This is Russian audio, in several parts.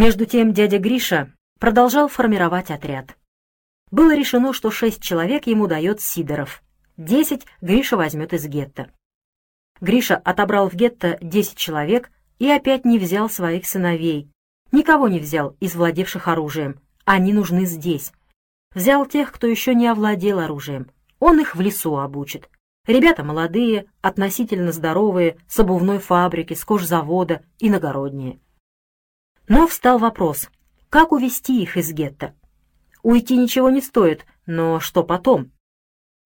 Между тем дядя Гриша продолжал формировать отряд. Было решено, что 6 человек ему дает Сидоров, 10 Гриша возьмет из гетто. Гриша отобрал в гетто 10 человек и опять не взял своих сыновей. Никого не взял из владевших оружием, они нужны здесь. Взял тех, кто еще не овладел оружием, он их в лесу обучит. Ребята молодые, относительно здоровые, с обувной фабрики, с кожзавода, иногородние. Но встал вопрос, как увезти их из гетто? Уйти ничего не стоит, но что потом?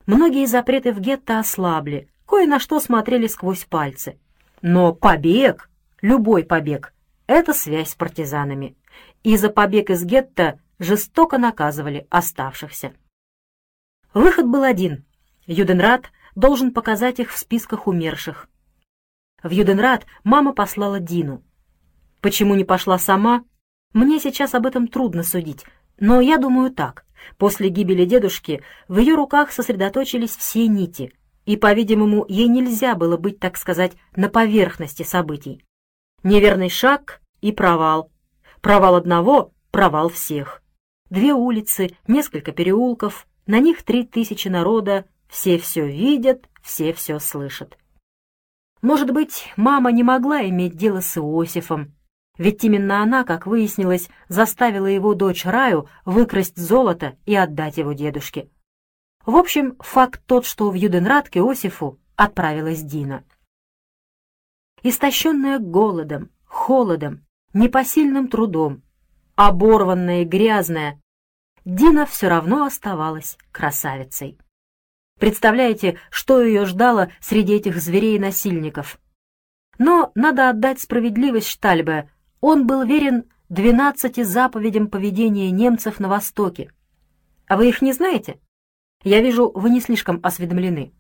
Многие запреты в гетто ослабли, кое-на что смотрели сквозь пальцы. Но побег, любой побег, это связь с партизанами. И за побег из гетто жестоко наказывали оставшихся. Выход был один. Юденрат должен показать их в списках умерших. В Юденрат мама послала Дину. Почему не пошла сама? Мне сейчас об этом трудно судить, но я думаю так. После гибели дедушки в ее руках сосредоточились все нити, и, по-видимому, ей нельзя было быть, так сказать, на поверхности событий. Неверный шаг и провал. Провал одного, провал всех. 2 улицы, несколько переулков, на них 3000 народа, все все видят, все все слышат. Может быть, мама не могла иметь дело с Иосифом, ведь именно она, как выяснилось, заставила его дочь Раю выкрасть золото и отдать его дедушке. В общем, факт тот, что в Юденрат к Иосифу отправилась Дина. Истощенная голодом, холодом, непосильным трудом, оборванная и грязная, Дина все равно оставалась красавицей. Представляете, что ее ждало среди этих зверей-насильников? Но надо отдать справедливость Штальбе. Он был верен 12 заповедям поведения немцев на Востоке. А вы их не знаете? Я вижу, вы не слишком осведомлены.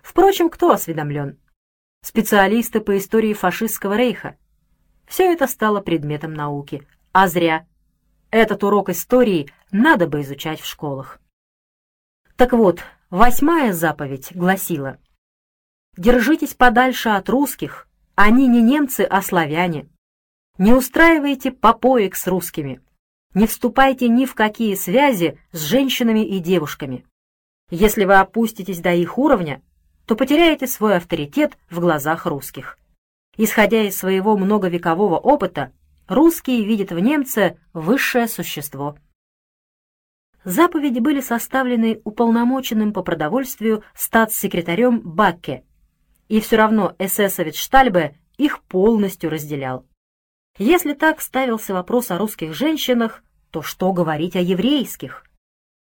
Впрочем, кто осведомлен? Специалисты по истории фашистского рейха. Все это стало предметом науки. А зря. Этот урок истории надо бы изучать в школах. Так вот, 8-я заповедь гласила: «Держитесь подальше от русских, они не немцы, а славяне. Не устраивайте попоек с русскими. Не вступайте ни в какие связи с женщинами и девушками. Если вы опуститесь до их уровня, то потеряете свой авторитет в глазах русских. Исходя из своего многовекового опыта, русские видят в немце высшее существо». Заповеди были составлены уполномоченным по продовольствию статс-секретарем Бакке, и все равно эсэсовец Штальбе их полностью разделял. Если так ставился вопрос о русских женщинах, то что говорить о еврейских?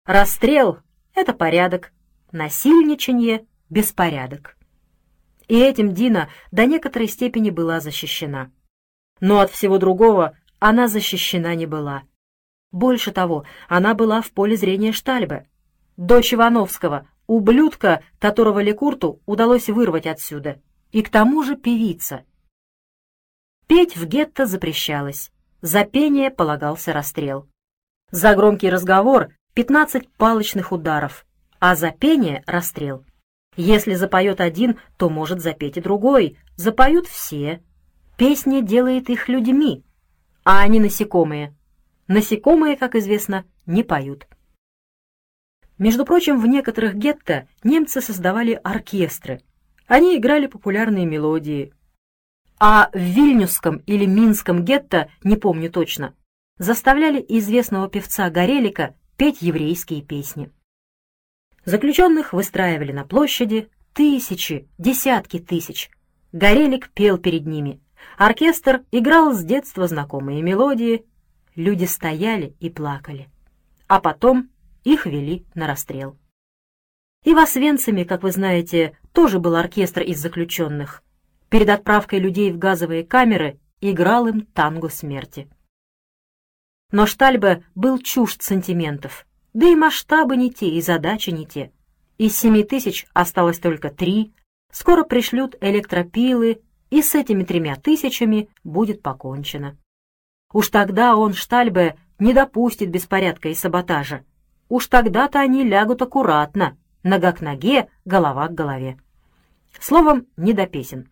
Расстрел — это порядок, насильничанье — беспорядок. И этим Дина до некоторой степени была защищена. Но от всего другого она защищена не была. Больше того, она была в поле зрения Штальбе. Дочь Ивановского, ублюдка, которого Лекурту удалось вырвать отсюда, и к тому же певица. Петь в гетто запрещалось, за пение полагался расстрел. За громкий разговор 15 палочных ударов, а за пение расстрел. Если запоет один, то может запеть и другой, запоют все. Песня делает их людьми, а они насекомые. Насекомые, как известно, не поют. Между прочим, в некоторых гетто немцы создавали оркестры. Они играли популярные мелодии. А в Вильнюсском или Минском гетто, не помню точно, заставляли известного певца Горелика петь еврейские песни. Заключенных выстраивали на площади тысячи, десятки тысяч. Горелик пел перед ними. Оркестр играл с детства знакомые мелодии. Люди стояли и плакали, а потом их вели на расстрел. И в Освенциме, как вы знаете, тоже был оркестр из заключенных. Перед отправкой людей в газовые камеры играл им танго смерти. Но Штальбе был чужд сантиментов, да и масштабы не те, и задачи не те. Из 7000 осталось только 3, скоро пришлют электропилы, и с этими 3000 будет покончено. Уж тогда он, Штальбе, не допустит беспорядка и саботажа. Уж тогда-то они лягут аккуратно, нога к ноге, голова к голове. Словом, не до песен.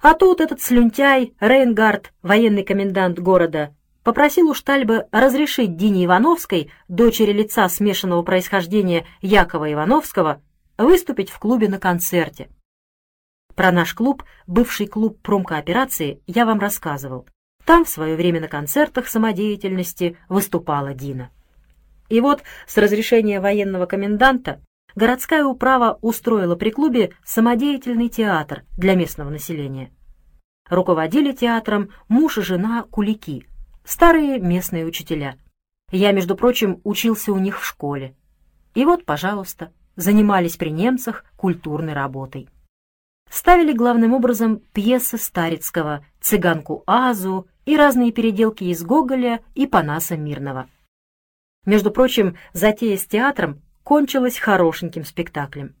А тут этот слюнтяй, Рейнгард, военный комендант города, попросил у Штальбе разрешить Дине Ивановской, дочери лица смешанного происхождения Якова Ивановского, выступить в клубе на концерте. Про наш клуб, бывший клуб промкооперации, я вам рассказывал. Там в свое время на концертах самодеятельности выступала Дина. И вот с разрешения военного коменданта городская управа устроила при клубе самодеятельный театр для местного населения. Руководили театром муж и жена Кулики, старые местные учителя. Я, между прочим, учился у них в школе. И вот, пожалуйста, занимались при немцах культурной работой. Ставили главным образом пьесы Старицкого, «Цыганку Азу» и разные переделки из Гоголя и Панаса Мирного. Между прочим, затея с театром кончилась хорошеньким спектаклем.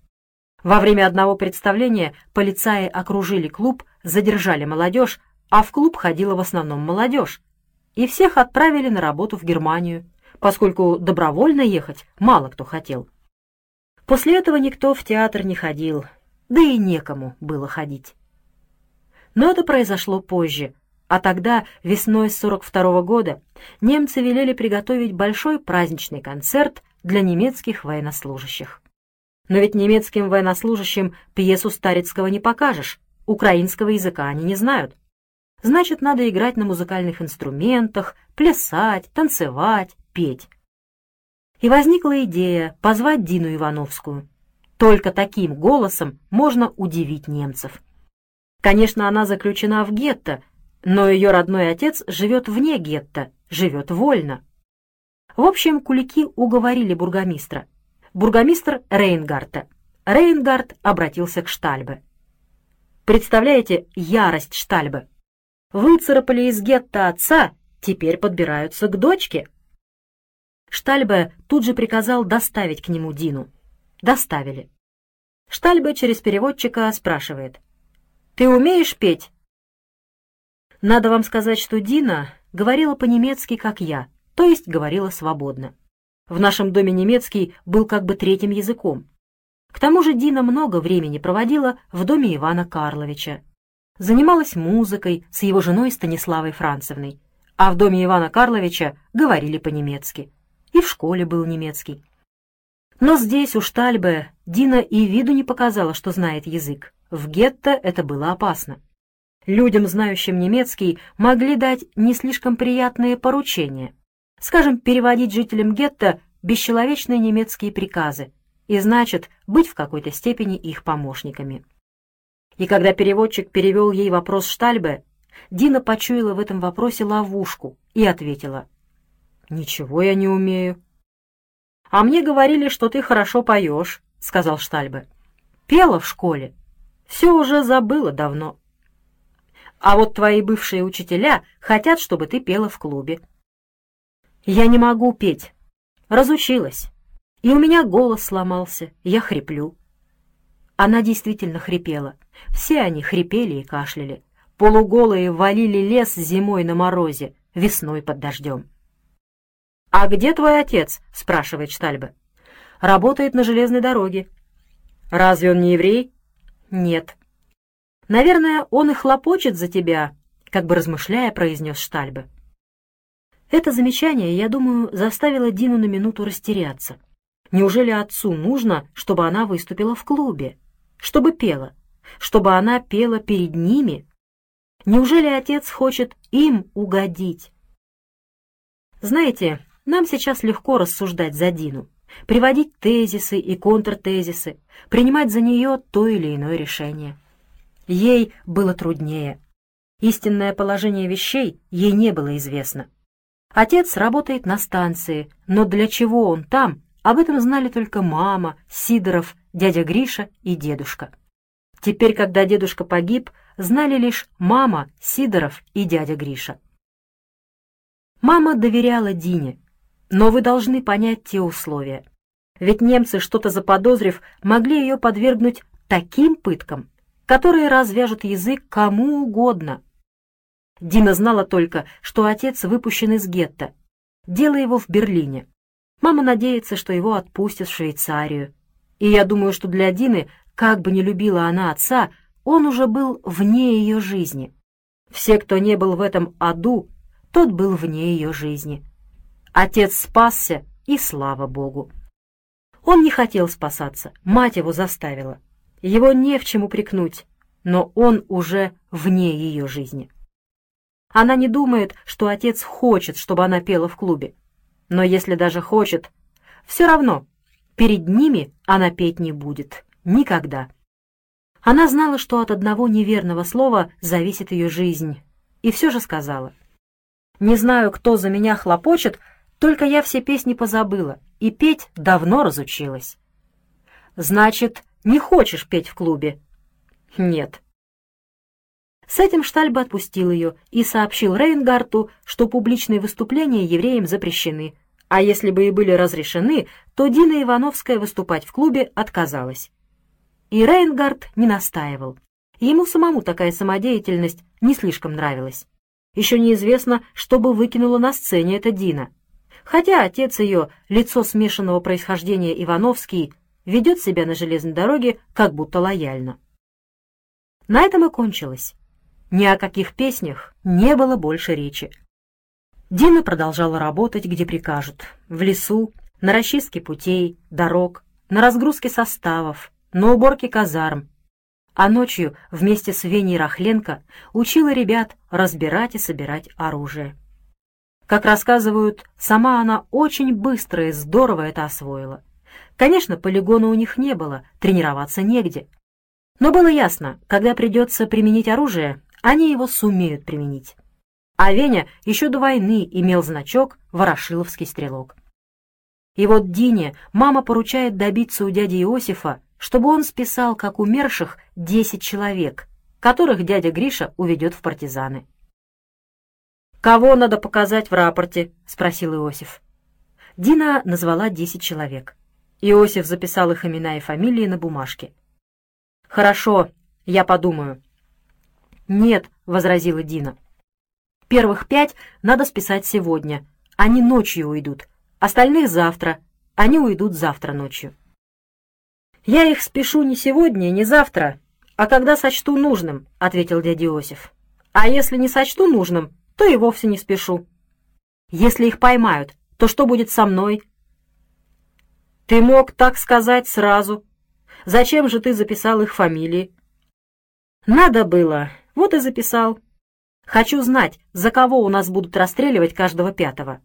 Во время одного представления полицаи окружили клуб, задержали молодежь, а в клуб ходила в основном молодежь, и всех отправили на работу в Германию, поскольку добровольно ехать мало кто хотел. После этого никто в театр не ходил, да и некому было ходить. Но это произошло позже, а тогда, весной 1942 года, немцы велели приготовить большой праздничный концерт для немецких военнослужащих. Но ведь немецким военнослужащим пьесу Старицкого не покажешь, украинского языка они не знают. Значит, надо играть на музыкальных инструментах, плясать, танцевать, петь. И возникла идея позвать Дину Ивановскую. Только таким голосом можно удивить немцев. Конечно, она заключена в гетто, но ее родной отец живет вне гетто, живет вольно. В общем, Кулики уговорили бургомистра. Бургомистр Рейнгарта. Рейнгард обратился к Штальбе. Представляете ярость Штальбе? Выцарапали из гетто отца, теперь подбираются к дочке. Штальбе тут же приказал доставить к нему Дину. Доставили. Штальбе через переводчика спрашивает. «Ты умеешь петь?» Надо вам сказать, что Дина говорила по-немецки, как я, то есть говорила свободно. В нашем доме немецкий был как бы третьим языком. К тому же Дина много времени проводила в доме Ивана Карловича. Занималась музыкой с его женой Станиславой Францевной, а в доме Ивана Карловича говорили по-немецки. И в школе был немецкий. Но здесь, у Штальбе, Дина и виду не показала, что знает язык. В гетто это было опасно. Людям, знающим немецкий, могли дать не слишком приятные поручения. Скажем, переводить жителям гетто бесчеловечные немецкие приказы и, значит, быть в какой-то степени их помощниками. И когда переводчик перевел ей вопрос Штальбе, Дина почуяла в этом вопросе ловушку и ответила: «Ничего я не умею». «А мне говорили, что ты хорошо поешь», — сказал Штальбе. «Пела в школе. Все уже забыла давно. А вот твои бывшие учителя хотят, чтобы ты пела в клубе». «Я не могу петь. Разучилась. И у меня голос сломался. Я хриплю». Она действительно хрипела. Все они хрипели и кашляли. Полуголые валили лес зимой на морозе, весной под дождем. «А где твой отец?» — спрашивает Штальбе. «Работает на железной дороге». «Разве он не еврей?» «Нет». «Наверное, он и хлопочет за тебя», — как бы размышляя, произнес Штальбе. Это замечание, я думаю, заставило Дину на минуту растеряться. Неужели отцу нужно, чтобы она выступила в клубе? Чтобы пела? Чтобы она пела перед ними? Неужели отец хочет им угодить? Знаете, нам сейчас легко рассуждать за Дину, приводить тезисы и контртезисы, принимать за нее то или иное решение. Ей было труднее. Истинное положение вещей ей не было известно. Отец работает на станции, но для чего он там, об этом знали только мама, Сидоров, дядя Гриша и дедушка. Теперь, когда дедушка погиб, знали лишь мама, Сидоров и дядя Гриша. Мама доверяла Дине, но вы должны понять те условия. Ведь немцы, что-то заподозрив, могли ее подвергнуть таким пыткам, которые развяжут язык кому угодно. Дина знала только, что отец выпущен из гетто. Дело его в Берлине. Мама надеется, что его отпустят в Швейцарию. И я думаю, что для Дины, как бы не любила она отца, он уже был вне ее жизни. Все, кто не был в этом аду, тот был вне ее жизни. Отец спасся, и слава Богу. Он не хотел спасаться, мать его заставила. Его не в чем упрекнуть, но он уже вне ее жизни. Она не думает, что отец хочет, чтобы она пела в клубе. Но если даже хочет, все равно перед ними она петь не будет. Никогда. Она знала, что от одного неверного слова зависит ее жизнь, и все же сказала. «Не знаю, кто за меня хлопочет, только я все песни позабыла, и петь давно разучилась». «Значит, не хочешь петь в клубе?» «Нет». С этим Штальбе отпустил ее и сообщил Рейнгарту, что публичные выступления евреям запрещены, а если бы и были разрешены, то Дина Ивановская выступать в клубе отказалась. И Рейнгард не настаивал. Ему самому такая самодеятельность не слишком нравилась. Еще неизвестно, что бы выкинула на сцене эта Дина. Хотя отец ее, лицо смешанного происхождения Ивановский, ведет себя на железной дороге как будто лояльно. На этом и кончилось. Ни о каких песнях не было больше речи. Дина продолжала работать, где прикажут. В лесу, на расчистке путей, дорог, на разгрузке составов, на уборке казарм, а ночью вместе с Веней Рахленко учила ребят разбирать и собирать оружие. Как рассказывают, сама она очень быстро и здорово это освоила. Конечно, полигона у них не было, тренироваться негде. Но было ясно, когда придется применить оружие, они его сумеют применить. А Веня еще до войны имел значок «Ворошиловский стрелок». И вот Дине мама поручает добиться у дяди Иосифа, чтобы он списал, как умерших, 10 человек, которых дядя Гриша уведет в партизаны. «Кого надо показать в рапорте?» — спросил Иосиф. Дина назвала 10 человек. Иосиф записал их имена и фамилии на бумажке. «Хорошо, я подумаю». «Нет», — возразила Дина. «Первых 5 надо списать сегодня. Они ночью уйдут. Остальных завтра. Они уйдут завтра ночью». «Я их спешу не сегодня, не завтра, а когда сочту нужным», — ответил дядя Иосиф. «А если не сочту нужным, то и вовсе не спешу». «Если их поймают, то что будет со мной?» «Ты мог так сказать сразу. Зачем же ты записал их фамилии?» «Надо было, вот и записал. Хочу знать, за кого у нас будут расстреливать каждого 5-го».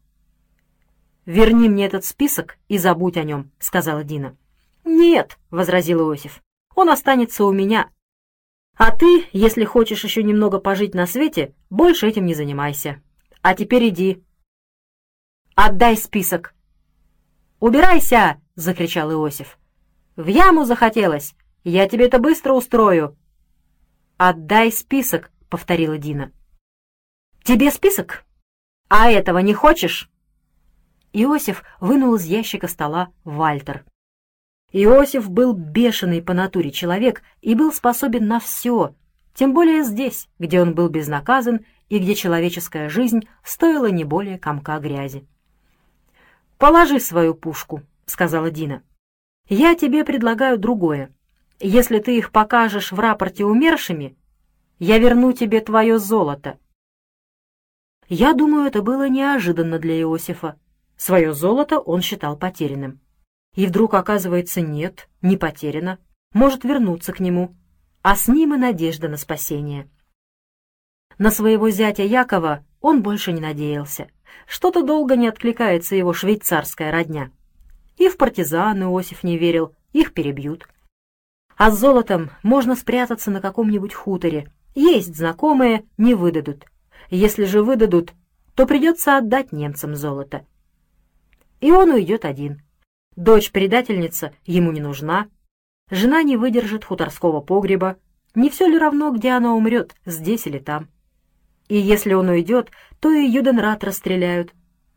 «Верни мне этот список и забудь о нем», — сказала Дина. «Нет», — возразил Иосиф, — «он останется у меня. А ты, если хочешь еще немного пожить на свете, больше этим не занимайся. А теперь иди». «Отдай список». «Убирайся!» — закричал Иосиф. «В яму захотелось. Я тебе это быстро устрою». «Отдай список», — повторила Дина. «Тебе список? А этого не хочешь?» Иосиф вынул из ящика стола Вальтер. Иосиф был бешеный по натуре человек и был способен на все, тем более здесь, где он был безнаказан и где человеческая жизнь стоила не более комка грязи. «Положи свою пушку», — сказала Дина. «Я тебе предлагаю другое. Если ты их покажешь в рапорте умершими, я верну тебе твое золото». Я думаю, это было неожиданно для Иосифа. Свое золото он считал потерянным. И вдруг, оказывается, нет, не потеряно, может вернуться к нему, а с ним и надежда на спасение. На своего зятя Якова он больше не надеялся, что-то долго не откликается его швейцарская родня. И в партизан Иосиф не верил, их перебьют. А с золотом можно спрятаться на каком-нибудь хуторе, есть знакомые, не выдадут. Если же выдадут, то придется отдать немцам золото. И он уйдет один. Дочь-предательница ему не нужна, жена не выдержит хуторского погреба, не все ли равно, где она умрет, здесь или там. И если он уйдет, то и Юденрат расстреляют.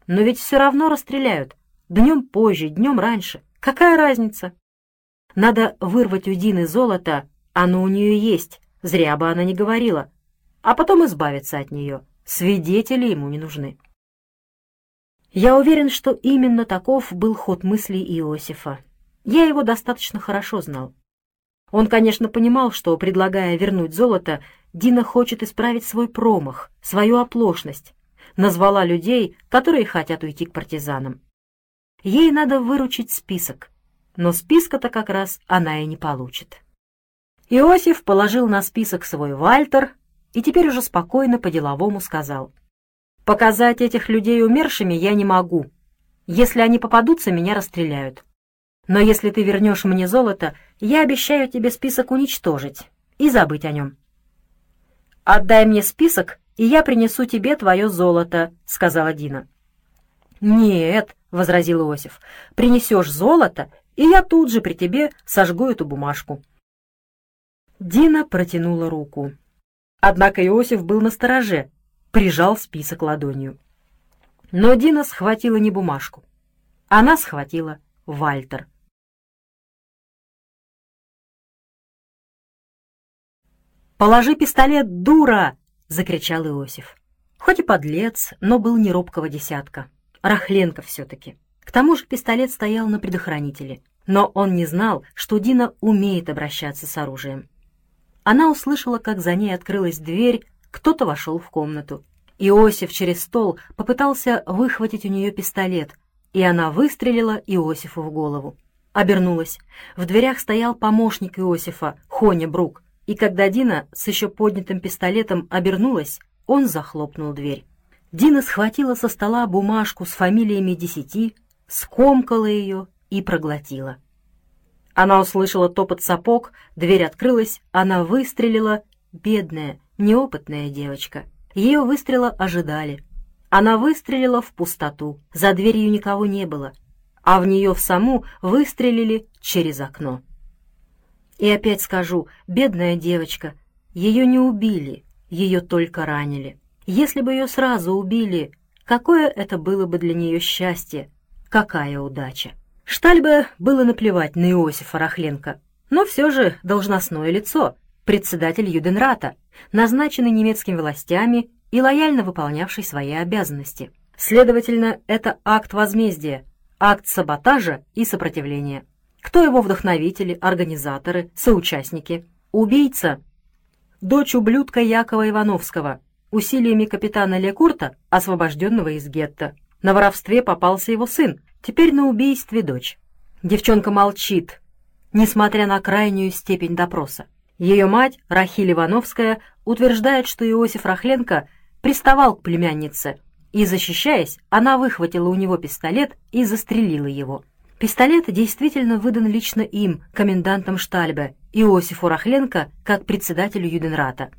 Но ведь все равно расстреляют, днем позже, днем раньше, какая разница? Надо вырвать у Дины золото, оно у нее есть, зря бы она не говорила, а потом избавиться от нее, свидетели ему не нужны. Я уверен, что именно таков был ход мыслей Иосифа. Я его достаточно хорошо знал. Он, конечно, понимал, что, предлагая вернуть золото, Дина хочет исправить свой промах, свою оплошность, назвала людей, которые хотят уйти к партизанам. Ей надо выручить список, но списка-то как раз она и не получит. Иосиф положил на список свой Вальтер и теперь уже спокойно по-деловому сказал: «Показать этих людей умершими я не могу. Если они попадутся, меня расстреляют. Но если ты вернешь мне золото, я обещаю тебе список уничтожить и забыть о нем». «Отдай мне список, и я принесу тебе твое золото», — сказала Дина. «Нет», — возразил Иосиф, — «принесешь золото, и я тут же при тебе сожгу эту бумажку». Дина протянула руку. Однако Иосиф был настороже, прижал список ладонью. Но Дина схватила не бумажку. Она схватила Вальтер. «Положи пистолет, дура!» — закричал Иосиф. Хоть и подлец, но был не робкого десятка. Рахленко все-таки. К тому же пистолет стоял на предохранителе. Но он не знал, что Дина умеет обращаться с оружием. Она услышала, как за ней открылась дверь, кто-то вошел в комнату. Иосиф через стол попытался выхватить у нее пистолет, и она выстрелила Иосифу в голову. Обернулась. В дверях стоял помощник Иосифа, Хоня Брук, и когда Дина с еще поднятым пистолетом обернулась, он захлопнул дверь. Дина схватила со стола бумажку с фамилиями 10, скомкала ее и проглотила. Она услышала топот сапог, дверь открылась, она выстрелила. Бедная, неопытная девочка. Ее выстрела ожидали. Она выстрелила в пустоту, за дверью никого не было, а в нее в саму выстрелили через окно. И опять скажу, бедная девочка, ее не убили, ее только ранили. Если бы ее сразу убили, какое это было бы для нее счастье, какая удача. Штальбе было наплевать на Иосифа Рахленко, но все же должностное лицо, председатель Юденрата, назначенный немецкими властями и лояльно выполнявший свои обязанности. Следовательно, это акт возмездия, акт саботажа и сопротивления. Кто его вдохновители, организаторы, соучастники? Убийца? Дочь ублюдка Якова Ивановского, усилиями капитана Лекурта, освобожденного из гетто. На воровстве попался его сын, теперь на убийстве дочь. Девчонка молчит, несмотря на крайнюю степень допроса. Ее мать, Рахиль Ивановская, утверждает, что Иосиф Рахленко приставал к племяннице, и, защищаясь, она выхватила у него пистолет и застрелила его. Пистолет действительно выдан лично им, комендантом Штальбе, Иосифу Рахленко, как председателю Юденрата.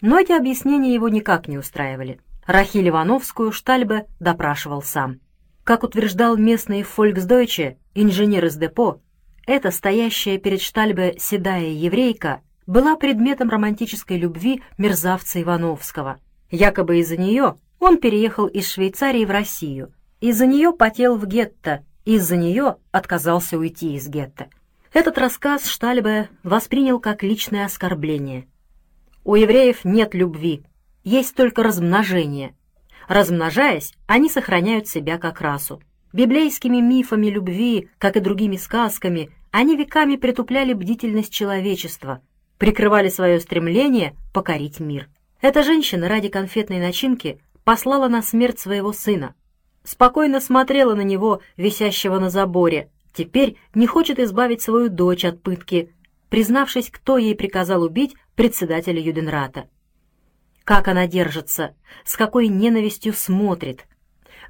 Но эти объяснения его никак не устраивали. Рахиль Ивановскую Штальбе допрашивал сам. Как утверждал местный фольксдойче, инженер из депо, эта стоящая перед Штальбе седая еврейка была предметом романтической любви мерзавца Ивановского. Якобы из-за нее он переехал из Швейцарии в Россию, из-за нее потел в гетто, из-за нее отказался уйти из гетто. Этот рассказ Штальбе воспринял как личное оскорбление. У евреев нет любви, есть только размножение. Размножаясь, они сохраняют себя как расу. Библейскими мифами любви, как и другими сказками, они веками притупляли бдительность человечества, прикрывали свое стремление покорить мир. Эта женщина ради конфетной начинки послала на смерть своего сына. Спокойно смотрела на него, висящего на заборе. Теперь не хочет избавить свою дочь от пытки, признавшись, кто ей приказал убить председателя Юденрата. Как она держится, с какой ненавистью смотрит,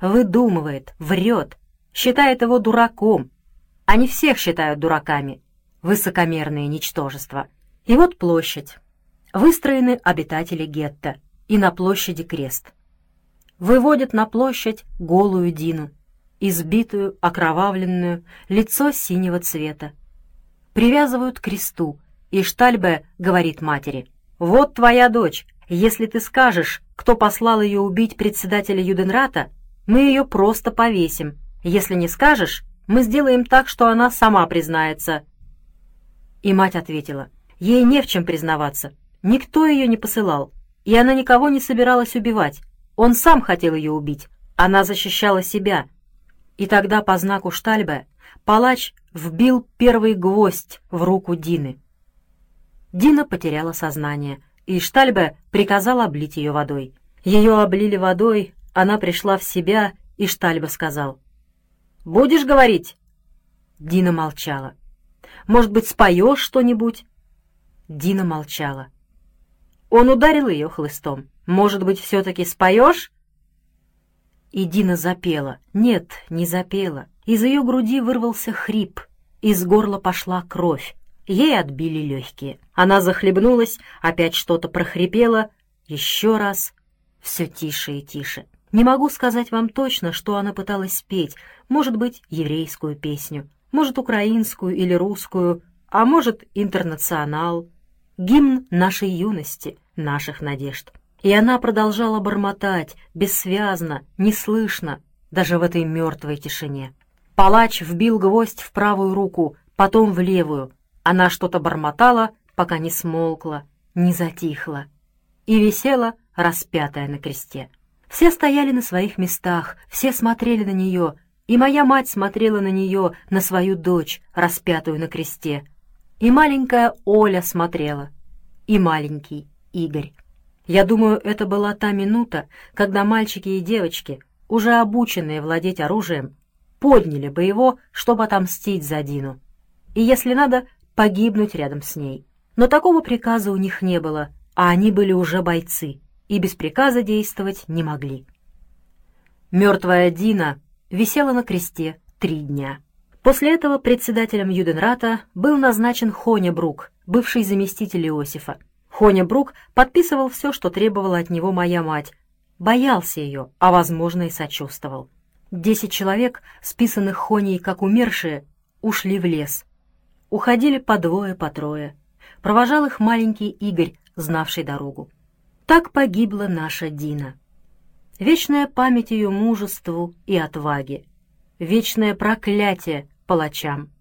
выдумывает, врет, считает его дураком. Они всех считают дураками, высокомерные ничтожества. И вот площадь. Выстроены обитатели гетто, и на площади крест. Выводят на площадь голую Дину, избитую, окровавленную, лицо синего цвета. Привязывают к кресту, и Штальбе говорит матери: «Вот твоя дочь, если ты скажешь, кто послал ее убить председателя Юденрата, мы ее просто повесим. Если не скажешь, мы сделаем так, что она сама признается». И мать ответила: «Ей не в чем признаваться. Никто ее не посылал, и она никого не собиралась убивать. Он сам хотел ее убить. Она защищала себя». И тогда по знаку Штальбе палач вбил первый гвоздь в руку Дины. Дина потеряла сознание, и Штальбе приказал облить ее водой. Ее облили водой, Она пришла в себя, и Штальбе сказал: «Будешь говорить?» Дина молчала. «Может быть, споешь что-нибудь?» Дина молчала. Он ударил ее хлыстом. «Может быть, все-таки споешь?» И Дина запела. Нет, не запела. Из ее груди вырвался хрип. Из горла пошла кровь. Ей отбили легкие. Она захлебнулась, опять что-то прохрипела. Еще раз. Все тише и тише. Не могу сказать вам точно, что она пыталась петь. Может быть, еврейскую песню. Может, украинскую или русскую. А может, интернационал. Гимн нашей юности, наших надежд. И она продолжала бормотать, бессвязно, неслышно, даже в этой мертвой тишине. Палач вбил гвоздь в правую руку, потом в левую. Она что-то бормотала, пока не смолкла, не затихла. И висела, распятая на кресте. Все стояли на своих местах, все смотрели на нее. И моя мать смотрела на нее, на свою дочь, распятую на кресте. И маленькая Оля смотрела. И маленький Игорь. Я думаю, это была та минута, когда мальчики и девочки, уже обученные владеть оружием, подняли бы его, чтобы отомстить за Дину. И, если надо, погибнуть рядом с ней. Но такого приказа у них не было, а они были уже бойцы, и без приказа действовать не могли. Мертвая Дина висела на кресте 3 дня. После этого председателем Юденрата был назначен Хоня Брук, бывший заместитель Иосифа. Хоня Брук подписывал все, что требовала от него моя мать. Боялся ее, а, возможно, и сочувствовал. 10 человек, списанных Хоней как умершие, ушли в лес. Уходили по двое, по трое. Провожал их маленький Игорь, знавший дорогу. Так погибла наша Дина. Вечная память ее мужеству и отваге. Вечное проклятие палачам.